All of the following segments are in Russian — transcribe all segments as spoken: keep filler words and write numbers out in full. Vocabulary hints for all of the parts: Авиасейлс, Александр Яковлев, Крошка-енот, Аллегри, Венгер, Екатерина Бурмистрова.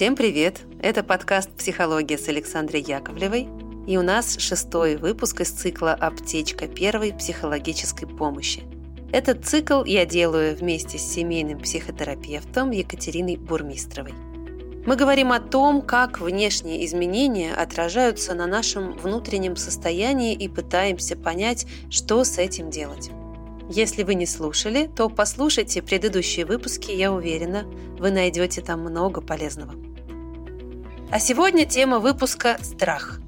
Всем привет! Это подкаст «Психология» с Александрой Яковлевой, и у нас шестой выпуск из цикла «Аптечка первой психологической помощи». Этот цикл я делаю вместе с семейным психотерапевтом Екатериной Бурмистровой. Мы говорим о том, как внешние изменения отражаются на нашем внутреннем состоянии и пытаемся понять, что с этим делать. Если вы не слушали, то послушайте предыдущие выпуски, я уверена, вы найдете там много полезного. А сегодня тема выпуска – страх.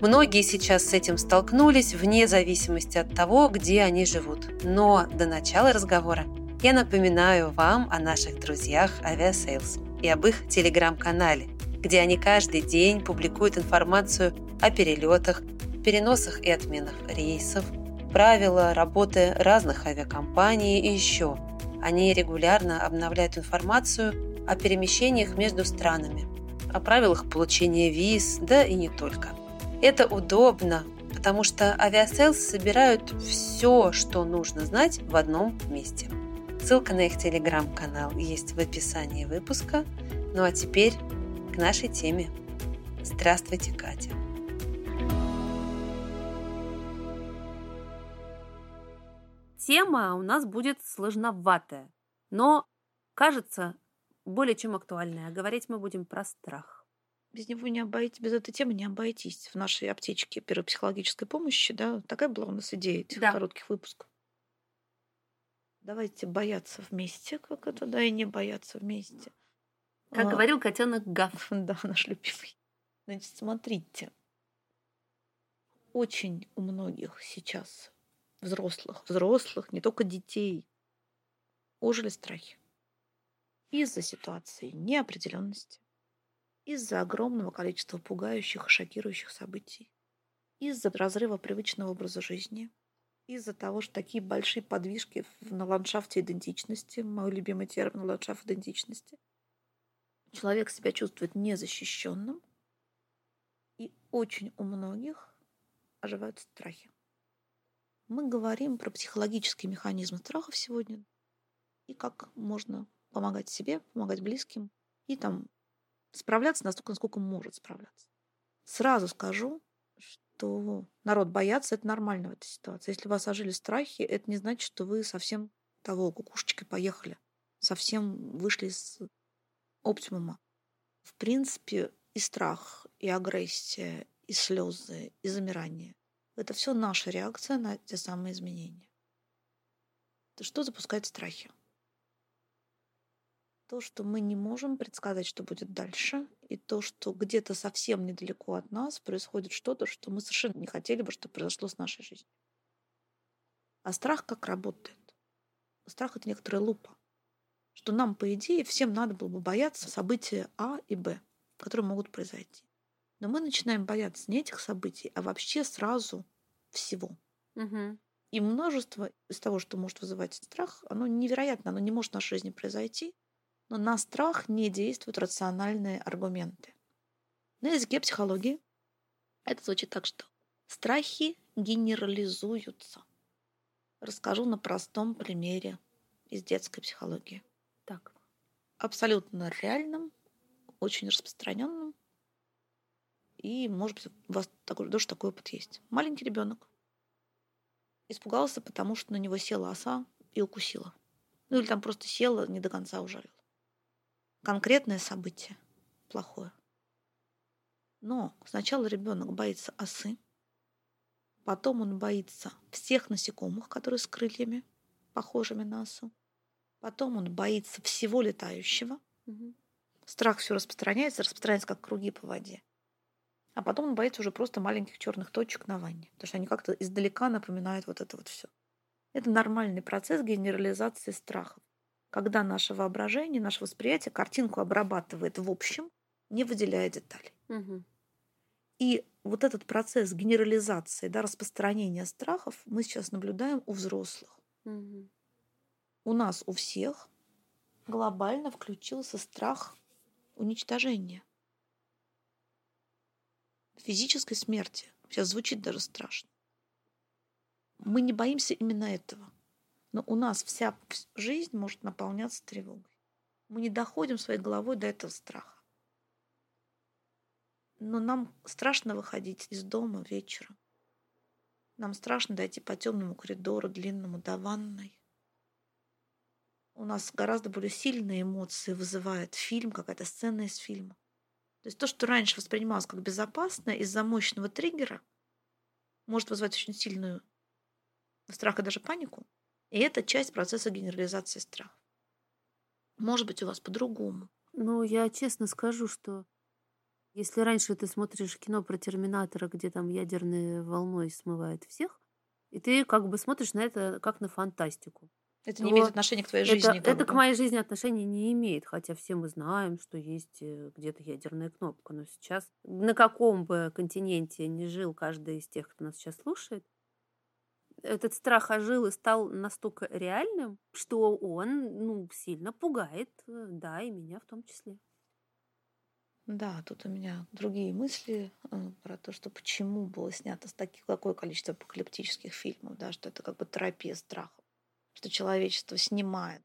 Многие сейчас с этим столкнулись вне зависимости от того, где они живут. Но до начала разговора я напоминаю вам о наших друзьях Авиасейлс и об их телеграм-канале, где они каждый день публикуют информацию о перелетах, переносах и отменах рейсов, правила работы разных авиакомпаний и еще. Они регулярно обновляют информацию о перемещениях между странами, о правилах получения виз, да и не только. Это удобно, потому что Авиасейлс собирают все, что нужно знать в одном месте. Ссылка на их телеграм-канал есть в описании выпуска. Ну а теперь к нашей теме. Здравствуйте, Катя. Тема у нас будет сложноватая, но, кажется, более чем актуальная. Говорить мы будем про страх. Без него не обойтись, без этой темы не обойтись. В нашей аптечке первой психологической помощи, да, такая была у нас идея этих да. коротких выпусков. Давайте бояться вместе, как это, да, и не бояться вместе. Как а, говорил котенок Гав. Да, наш любимый. Значит, смотрите. Очень у многих сейчас взрослых, взрослых, не только детей, ожили страхи из-за ситуации неопределенности, из-за огромного количества пугающих и шокирующих событий, из-за разрыва привычного образа жизни, из-за того, что такие большие подвижки на ландшафте идентичности, мой любимый термин — ландшафт идентичности, человек себя чувствует незащищенным, и очень у многих оживают страхи. Мы говорим про психологические механизмы страхов сегодня и как можно помогать себе, помогать близким и там справляться настолько, насколько может справляться. Сразу скажу, что народ бояться — это нормально в этой ситуации. Если у вас ожили страхи, это не значит, что вы совсем того кукушечкой поехали, совсем вышли из оптимума. В принципе, и страх, и агрессия, и слезы, и замирание — это все наша реакция на те самые изменения. Что запускает страхи? То, что мы не можем предсказать, что будет дальше, и то, что где-то совсем недалеко от нас происходит что-то, что мы совершенно не хотели бы, чтобы произошло с нашей жизнью. А страх как работает? Страх — это некоторая лупа. Что нам, по идее, всем надо было бы бояться события А и Б, которые могут произойти. Но мы начинаем бояться не этих событий, а вообще сразу всего. Угу. И множество из того, что может вызывать страх, оно невероятно, оно не может в нашей жизни произойти, но на страх не действуют рациональные аргументы. На языке психологии это звучит так, что страхи генерализуются. Расскажу на простом примере из детской психологии. Так. Абсолютно реальном, очень распространенном. И, может быть, у вас такой, тоже такой опыт есть. Маленький ребенок испугался, потому что на него села оса и укусила. Ну или там просто села, не до конца ужалила. Конкретное событие плохое. Но сначала ребенок боится осы, потом он боится всех насекомых, которые с крыльями, похожими на осу, потом он боится всего летающего. Угу. Страх все распространяется, распространяется как круги по воде. А потом он боится уже просто маленьких черных точек на ванне, потому что они как-то издалека напоминают вот это вот все. Это нормальный процесс генерализации страхов, когда наше воображение, наше восприятие картинку обрабатывает в общем, не выделяя деталей. Угу. И вот этот процесс генерализации, да, распространения страхов мы сейчас наблюдаем у взрослых. Угу. У нас, у всех глобально включился страх уничтожения. Физической смерти. Сейчас звучит даже страшно. Мы не боимся именно этого. Но у нас вся жизнь может наполняться тревогой. Мы не доходим своей головой до этого страха. Но нам страшно выходить из дома вечером. Нам страшно дойти по темному коридору, длинному до ванной. У нас гораздо более сильные эмоции вызывает фильм, какая-то сцена из фильма. То есть то, что раньше воспринималось как безопасно, из-за мощного триггера может вызвать очень сильную страх и даже панику. И это часть процесса генерализации страха. Может быть, у вас по-другому. Ну, я честно скажу, что если раньше ты смотришь кино про Терминатора, где там ядерной волной смывает всех, и ты как бы смотришь на это как на фантастику. Это не имеет отношения к твоей это, жизни. Это к моей жизни отношения не имеет, хотя все мы знаем, что есть где-то ядерная кнопка. Но сейчас на каком бы континенте ни жил каждый из тех, кто нас сейчас слушает, этот страх ожил и стал настолько реальным, что он ну, сильно пугает, да, и меня в том числе. Да, тут у меня другие мысли про то, что почему было снято такое количество апокалиптических фильмов, да, что это как бы терапия страха. Что человечество снимает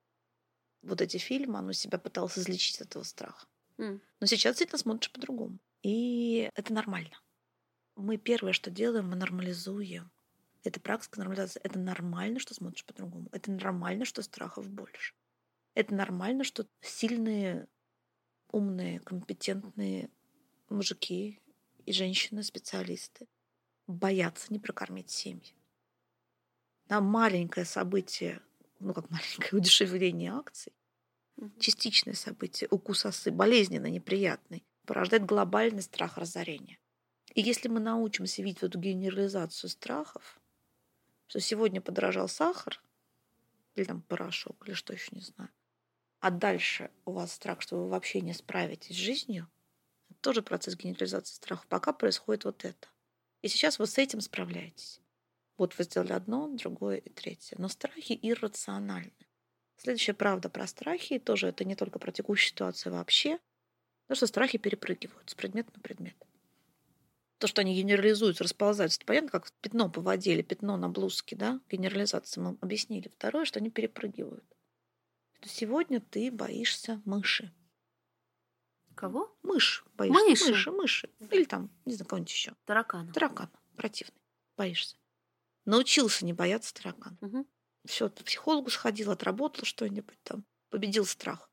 вот эти фильмы, оно себя пыталось излечить от этого страха. Mm. Но сейчас действительно смотришь по-другому. И это нормально. Мы первое, что делаем, мы нормализуем. Это практика нормализации. Это нормально, что смотришь по-другому. Это нормально, что страхов больше. Это нормально, что сильные, умные, компетентные мужики и женщины, специалисты боятся не прокормить семьи. На маленькое событие, ну как маленькое удешевление акций, mm-hmm. частичное событие, укус осы, болезненно неприятный, порождает глобальный страх разорения. И если мы научимся видеть эту генерализацию страхов, что сегодня подорожал сахар, или там порошок, или что еще не знаю, а дальше у вас страх, что вы вообще не справитесь с жизнью, это тоже процесс генерализации страхов. Пока происходит вот это. И сейчас вы с этим справляетесь. Вот вы сделали одно, другое и третье. Но страхи иррациональны. Следующая правда про страхи, тоже это не только про текущую ситуацию вообще, потому что страхи перепрыгивают с предмета на предмет. То, что они генерализуются, расползаются, это понятно, как пятно по воде или пятно на блузке, да, генерализацию мы объяснили. Второе, что они перепрыгивают. Что сегодня ты боишься мыши. Кого? Мышь боишься. Мыши. Мыши, мыши. Или там, не знаю, кого-нибудь еще. Таракана. Таракана. Противный. Боишься. Научился не бояться таракана. Угу. Все, к психологу сходил, отработал что-нибудь там, победил страх.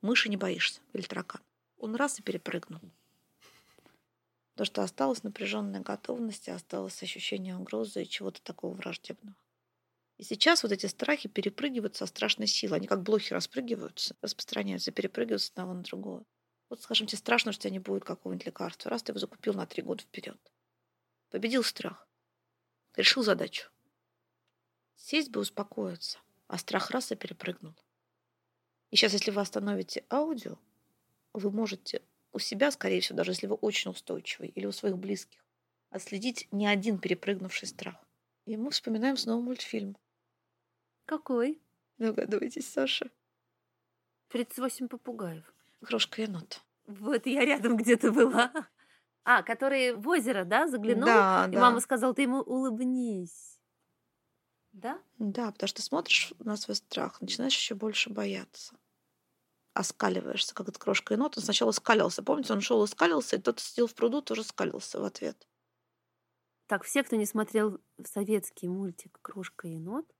Мыши не боишься, или таракан. Он раз и перепрыгнул. Потому что осталась напряженная готовность, осталось ощущение угрозы и чего-то такого враждебного. И сейчас вот эти страхи перепрыгивают со страшной силой. Они как блохи распрыгиваются, распространяются, перепрыгиваются с одного на другое. Вот, скажем, тебе страшно, что у тебя не будет какого-нибудь лекарства. Раз ты его закупил на три года вперед. Победил страх. Решил задачу. Сесть бы, успокоиться, а страх раз и перепрыгнул. И сейчас, если вы остановите аудио, вы можете у себя, скорее всего, даже если вы очень устойчивый или у своих близких, отследить не один перепрыгнувший страх. И мы вспоминаем снова мультфильм. Какой? Догадывайтесь, Саша. тридцать восемь попугаев. Крошка-енот. Вот я рядом где-то была. А, который в озеро, да, заглянул, да, и да. Мама сказала, ты ему улыбнись. Да? Да, потому что смотришь на свой страх, начинаешь еще больше бояться. Оскаливаешься, как эта крошка-енот. Он сначала скалился. Помните, он шел и скалился, и тот сидел в пруду, тоже скалился в ответ. Так, все, кто не смотрел советский мультик «Крошка-енот»,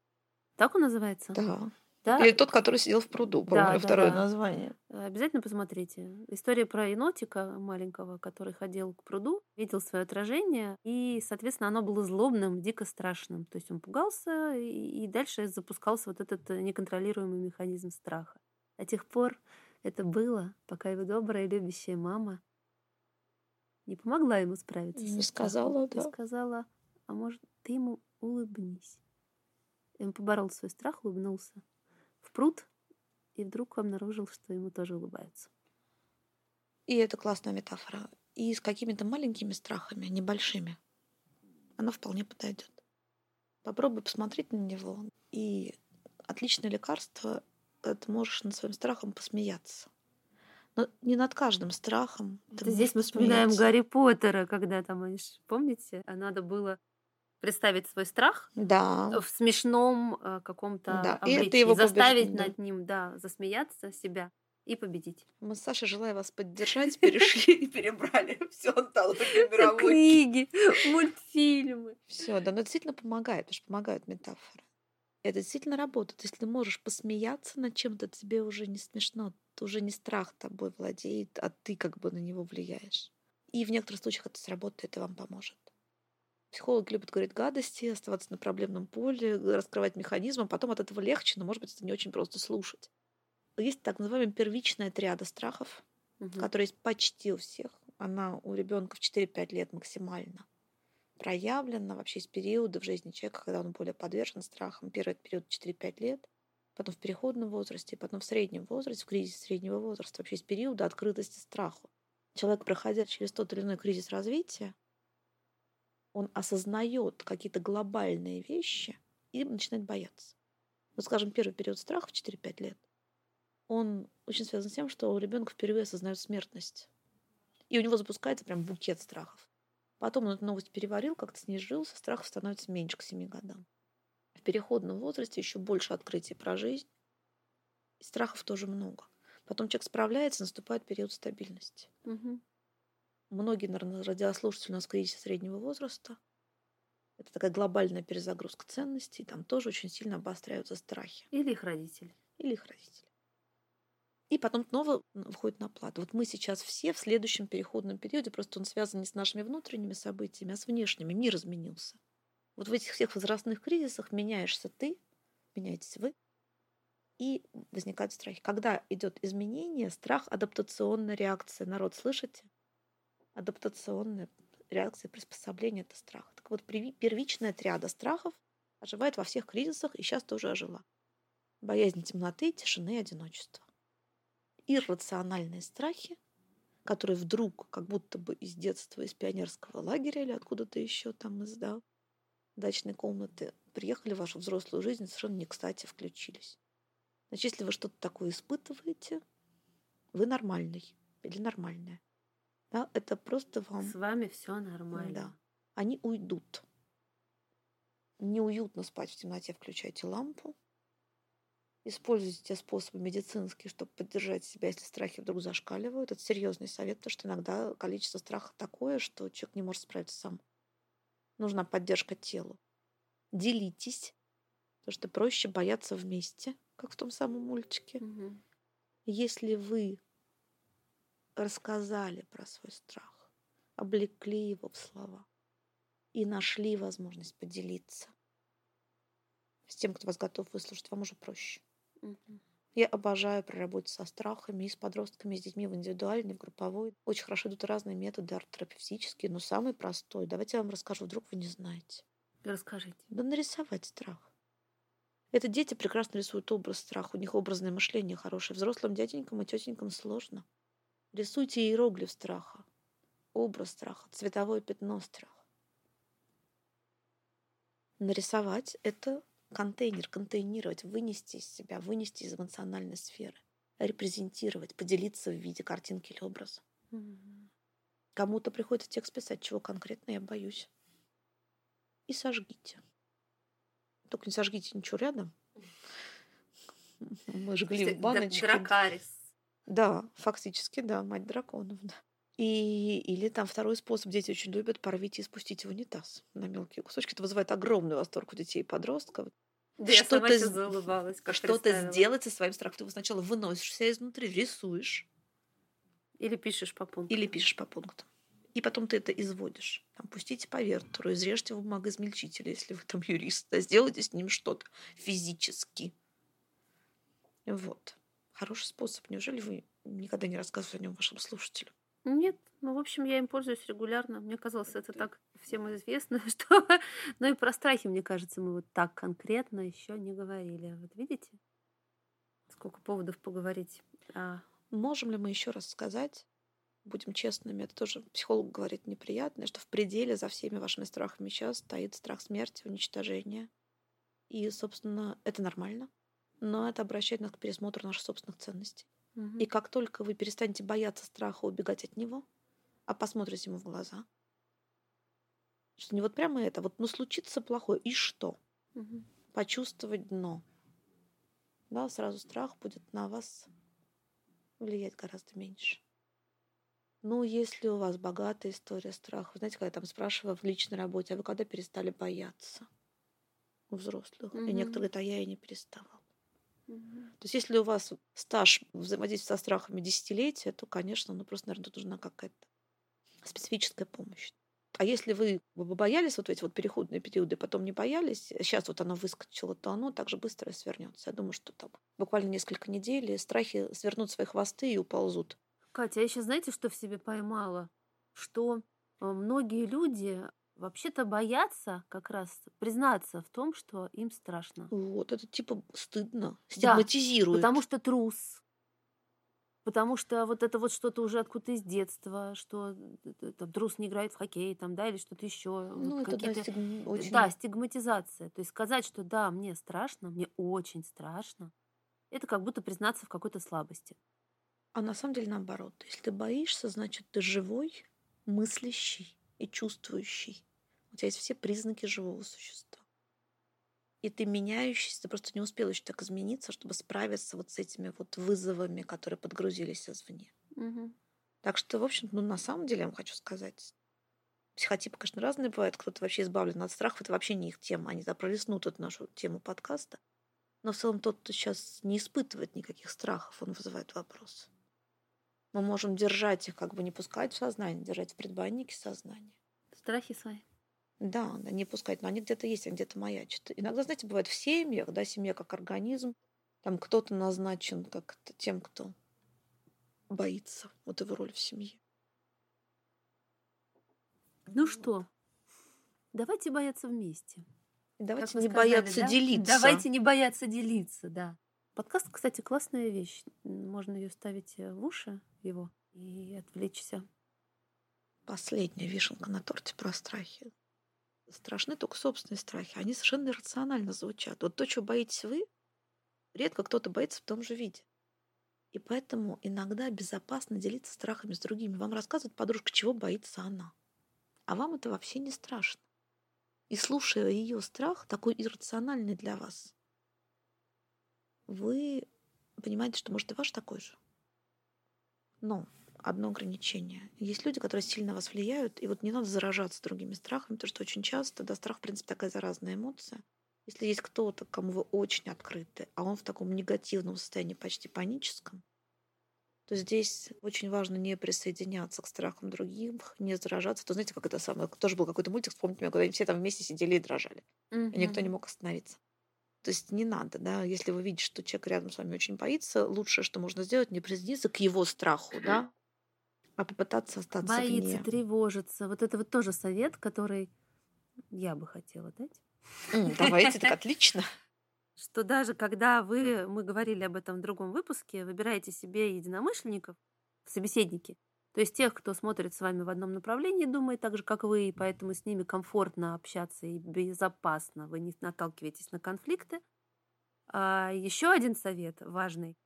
так он называется? Да. Да? Или тот, который сидел в пруду, по-моему, да, второе да, да. название. Обязательно посмотрите. История про енотика маленького, который ходил к пруду, видел свое отражение, и, соответственно, оно было злобным, дико страшным. То есть он пугался, и дальше запускался вот этот неконтролируемый механизм страха. До тех пор это было, пока его добрая, любящая мама не помогла ему справиться. Не сказала, да. Не сказала, а может, ты ему улыбнись. И он поборол свой страх, улыбнулся. В пруд, и вдруг обнаружил, что ему тоже улыбаются. И это классная метафора. И с какими-то маленькими страхами, небольшими, она вполне подойдет. Попробуй посмотреть на него, и отличное лекарство, ты можешь над своим страхом посмеяться. Но не над каждым страхом. Это здесь мы вспоминаем Гарри Поттера, когда там, помните, надо было представить свой страх да. в смешном каком-то да. обличии, заставить побежд... над ним да, засмеяться себя. и победить. Мы с Сашей, желая вас поддержать, перешли и перебрали всю антологию мировой. Книги, мультфильмы. Все, да, но это действительно помогает, потому что помогают метафоры. Это действительно работает. Если ты можешь посмеяться над чем-то, тебе уже не смешно, уже не страх тобой владеет, а ты как бы на него влияешь. И в некоторых случаях это сработает и вам поможет. Психологи любят говорить гадости, оставаться на проблемном поле, раскрывать механизмы, потом от этого легче, но, может быть, это не очень просто слушать. Есть так называемая первичная триада страхов, угу. которая есть почти у всех. Она у ребенка в четыре-пять лет максимально проявлена. Вообще есть периоды в жизни человека, когда он более подвержен страхам. Первый период четыре-пять лет, потом в переходном возрасте, потом в среднем возрасте, в кризисе среднего возраста. Вообще есть периоды открытости страху. Человек, проходя через тот или иной кризис развития, он осознает какие-то глобальные вещи и начинает бояться. Вот, скажем, первый период страха в четыре-пять лет, он очень связан с тем, что у ребенка впервые осознает смертность. И у него запускается прям букет страхов. Потом он эту новость переварил, как-то снижился, страхов становится меньше к семи годам. В переходном возрасте еще больше открытий про жизнь. И страхов тоже много. Потом человек справляется, наступает период стабильности. Угу. Многие, наверное, радиослушатели у нас в кризисе среднего возраста. Это такая глобальная перезагрузка ценностей. Там тоже очень сильно обостряются страхи. Или их родители. Или их родители. И потом снова выходит на плату. Вот мы сейчас все в следующем переходном периоде, просто он связан не с нашими внутренними событиями, а с внешними. Мир изменился. Вот в этих всех возрастных кризисах меняешься ты, меняетесь вы, и возникают страхи. Когда идет изменение, страх — адаптационная реакция. Народ, слышите? Адаптационная реакция, приспособление — это страх. Так вот, первичная триада страхов оживает во всех кризисах и сейчас тоже ожила. Боязнь темноты, тишины и одиночества. Иррациональные страхи, которые вдруг, как будто бы из детства, из пионерского лагеря или откуда-то еще там из да, дачной комнаты, приехали в вашу взрослую жизнь, совершенно не кстати включились. Значит, если вы что-то такое испытываете, вы нормальный или нормальная. Да, это просто вам... С вами все нормально. Да. Они уйдут. Неуютно спать в темноте, включайте лампу. Используйте те способы медицинские, чтобы поддержать себя, если страхи вдруг зашкаливают. Это серьезный совет, потому что иногда количество страха такое, что человек не может справиться сам. Нужна поддержка телу. Делитесь, потому что проще бояться вместе, как в том самом мультике. Угу. Если вы рассказали про свой страх, облекли его в слова и нашли возможность поделиться с тем, кто вас готов выслушать, вам уже проще. Угу. Я обожаю при работе со страхами и с подростками, и с детьми в индивидуальной, в групповой. Очень хорошо идут разные методы арт-терапевтические, но самый простой. Давайте я вам расскажу, вдруг вы не знаете. Расскажите. Да нарисовать страх. Это дети прекрасно рисуют образ страха, у них образное мышление хорошее. Взрослым дяденькам и тетенькам сложно. Рисуйте иероглиф страха, образ страха, цветовое пятно страха. Нарисовать — это контейнер, контейнировать, вынести из себя, вынести из эмоциональной сферы, репрезентировать, поделиться в виде картинки или образа. Mm-hmm. Кому-то приходит в текст писать, чего конкретно я боюсь. И сожгите. Только не сожгите ничего рядом. Мы жгли в баночке. Дракарис. Да, фактически, да, мать драконов. Да. И, или там второй способ. Дети очень любят: порвите и спустите в унитаз на мелкие кусочки. Это вызывает огромный восторг у детей и подростков. Да, что-то, я сама сейчас заулыбалась, как что-то сделать со своим страхом. Ты его сначала выносишься изнутри, рисуешь. Или пишешь по пунктам. Или пишешь по пунктам. И потом ты это изводишь. Там, пустите по вертеру, изрежьте его бумагоизмельчителя, если вы там юрист. Да, сделайте с ним что-то физически. Вот. Хороший способ. Неужели вы никогда не рассказывали о нем вашим слушателям? Нет, ну, в общем, я им пользуюсь регулярно. Мне казалось, это так всем известно, что... Ну и про страхи, мне кажется, мы вот так конкретно еще не говорили. Вот видите, сколько поводов поговорить. А... Можем ли мы еще раз сказать, будем честными, это тоже психолог говорит неприятное, что в пределе за всеми вашими страхами сейчас стоит страх смерти, уничтожения. И, собственно, это нормально. Но это обращает нас к пересмотру наших собственных ценностей. И как только вы перестанете бояться страха, убегать от него, а посмотрите ему в глаза, что не вот прямо это, вот, ну, случится плохое, и что? Угу. Почувствовать дно. Да, сразу страх будет на вас влиять гораздо меньше. Ну, если у вас богатая история страха, вы знаете, когда я там спрашиваю в личной работе, а вы когда перестали бояться у взрослых? Mm-hmm. И некоторые говорят, а я и не переставал. Mm-hmm. То есть если у вас стаж взаимодействия со страхами десятилетия, то, конечно, ну просто, наверное, тут нужна какая-то специфическая помощь. А если вы боялись вот эти вот переходные периоды, потом не боялись, сейчас вот оно выскочило, то оно так же быстро свернется. Я думаю, что там буквально несколько недель страхи свернут свои хвосты и уползут. Катя, я еще, знаете, что в себе поймала? Что многие люди вообще-то боятся как раз признаться в том, что им страшно. Вот, это типа стыдно, стигматизирует. Да, потому что трус. Потому что вот это вот что-то уже откуда-то из детства, что там, трус не играет в хоккей, там, да, или что-то еще. Ну, вот это какие-то... да, стигм... очень... да, стигматизация. То есть сказать, что да, мне страшно, мне очень страшно, это как будто признаться в какой-то слабости. А на самом деле наоборот. Если ты боишься, значит, ты живой, мыслящий и чувствующий. У тебя есть все признаки живого существа. И ты меняющийся, ты просто не успел еще так измениться, чтобы справиться вот с этими вот вызовами, которые подгрузились извне. Угу. Так что, в общем, ну, на самом деле, я вам хочу сказать, психотипы, конечно, разные бывают. Кто-то вообще избавлен от страхов, это вообще не их тема. Они запролистнут эту нашу тему подкаста. Но в целом тот, кто сейчас не испытывает никаких страхов, он вызывает вопросы. Мы можем держать их, как бы не пускать в сознание, держать в предбаннике сознания. Страхи свои. Да, не пускать, но они где-то есть, они где-то маячат. Иногда, знаете, бывает в семьях, да, семья как организм, там кто-то назначен как-то тем, кто боится, вот его роль в семье. Ну вот. Что, давайте бояться вместе. Давайте не сказали, бояться да? делиться. Давайте не бояться делиться, да. Подкаст, кстати, классная вещь. Можно ее ставить в уши его и отвлечься. Последняя вишенка на торте про страхи. Страшны только собственные страхи. Они совершенно иррационально звучат. Вот то, чего боитесь вы, редко кто-то боится в том же виде. И поэтому иногда безопасно делиться страхами с другими. Вам рассказывает подружка, чего боится она. А вам это вообще не страшно. И слушая ее страх, такой иррациональный для вас, вы понимаете, что, может, и ваш такой же. Но одно ограничение. Есть люди, которые сильно вас влияют, и вот не надо заражаться другими страхами, потому что очень часто, да, страх, в принципе, такая заразная эмоция. Если есть кто-то, кому вы очень открыты, а он в таком негативном состоянии, почти паническом, то здесь очень важно не присоединяться к страхам других, не заражаться. То знаете, как это самое, тоже был какой-то мультик, вспомните меня, когда они все там вместе сидели и дрожали, mm-hmm. и никто не мог остановиться. То есть не надо, да, если вы видите, что человек рядом с вами очень боится, лучшее, что можно сделать, не присоединиться к его страху, да, а попытаться остаться вне. Боится, тревожится. Вот это вот тоже совет, который я бы хотела дать. Mm, давайте, так отлично. Что даже когда вы, мы говорили об этом в другом выпуске, выбираете себе единомышленников, собеседники, то есть тех, кто смотрит с вами в одном направлении, думает так же, как вы, и поэтому с ними комфортно общаться и безопасно, вы не наталкиваетесь на конфликты. А еще один совет важный.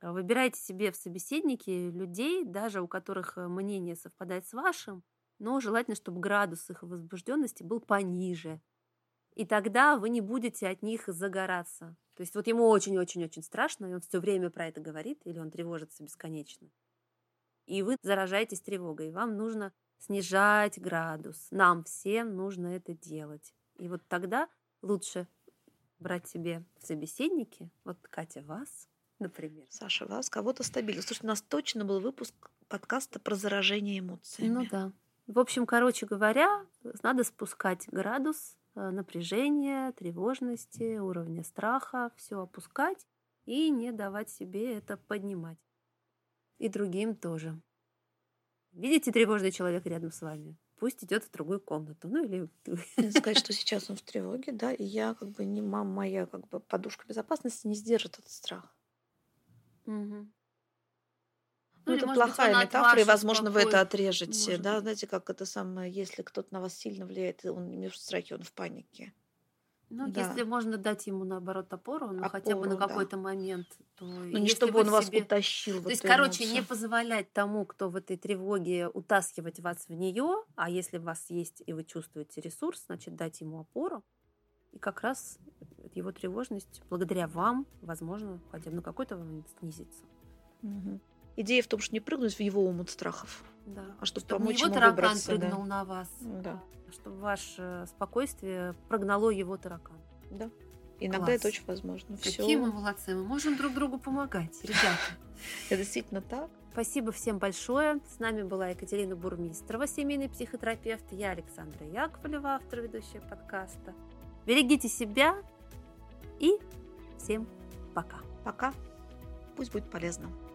Выбирайте себе в собеседники людей, даже у которых мнение совпадает с вашим, но желательно, чтобы градус их возбужденности был пониже. И тогда вы не будете от них загораться. То есть вот ему очень-очень-очень страшно, и он все время про это говорит, или он тревожится бесконечно. И вы заражаетесь тревогой. Вам нужно снижать градус. Нам всем нужно это делать. И вот тогда лучше брать себе в собеседники, вот Катя вас, например. Саша вас, кого-то стабильно. Слушайте, у нас точно был выпуск подкаста про заражение эмоциями. Ну да. В общем, короче говоря, надо спускать градус, напряжение, тревожности, уровня страха, все опускать и не давать себе это поднимать. И другим тоже. Видите, тревожный человек рядом с вами? Пусть идет в другую комнату. Ну, или... Надо сказать, что сейчас он в тревоге, да, и я как бы не мама, моя как бы подушка безопасности не сдержит этот страх. Угу. Ну, ну, это плохая быть, метафора, и, возможно, спокойно. Вы это отрежете. Может да, быть. Знаете, как это самое, если кто-то на вас сильно влияет, он не в страхе, он в панике. Ну, да. Если можно дать ему, наоборот, опору, ну, опору, хотя бы на какой-то да. момент. То, ну, не чтобы он вас себе... утащил. То есть, короче, эмоцию. Не позволять тому, кто в этой тревоге, утаскивать вас в нее, а если у вас есть и вы чувствуете ресурс, значит, дать ему опору. И как раз его тревожность благодаря вам, возможно, хотя бы на какой-то момент снизится. Угу. идея в том, что не прыгнуть в его омут страхов, да. а чтобы, чтобы помочь ему выбраться. Чтобы его таракан прыгнул да. на вас. Да. Чтобы ваше спокойствие прогнало его таракан. Да. Иногда Класс. Это очень возможно. Какие Всё. Мы молодцы. Мы можем друг другу помогать, ребята. Это действительно так. Спасибо всем большое. С нами была Екатерина Бурмистрова, семейный психотерапевт. Я Александра Яковлева, автор ведущая подкаста. Берегите себя и всем пока. Пока. Пусть будет полезно.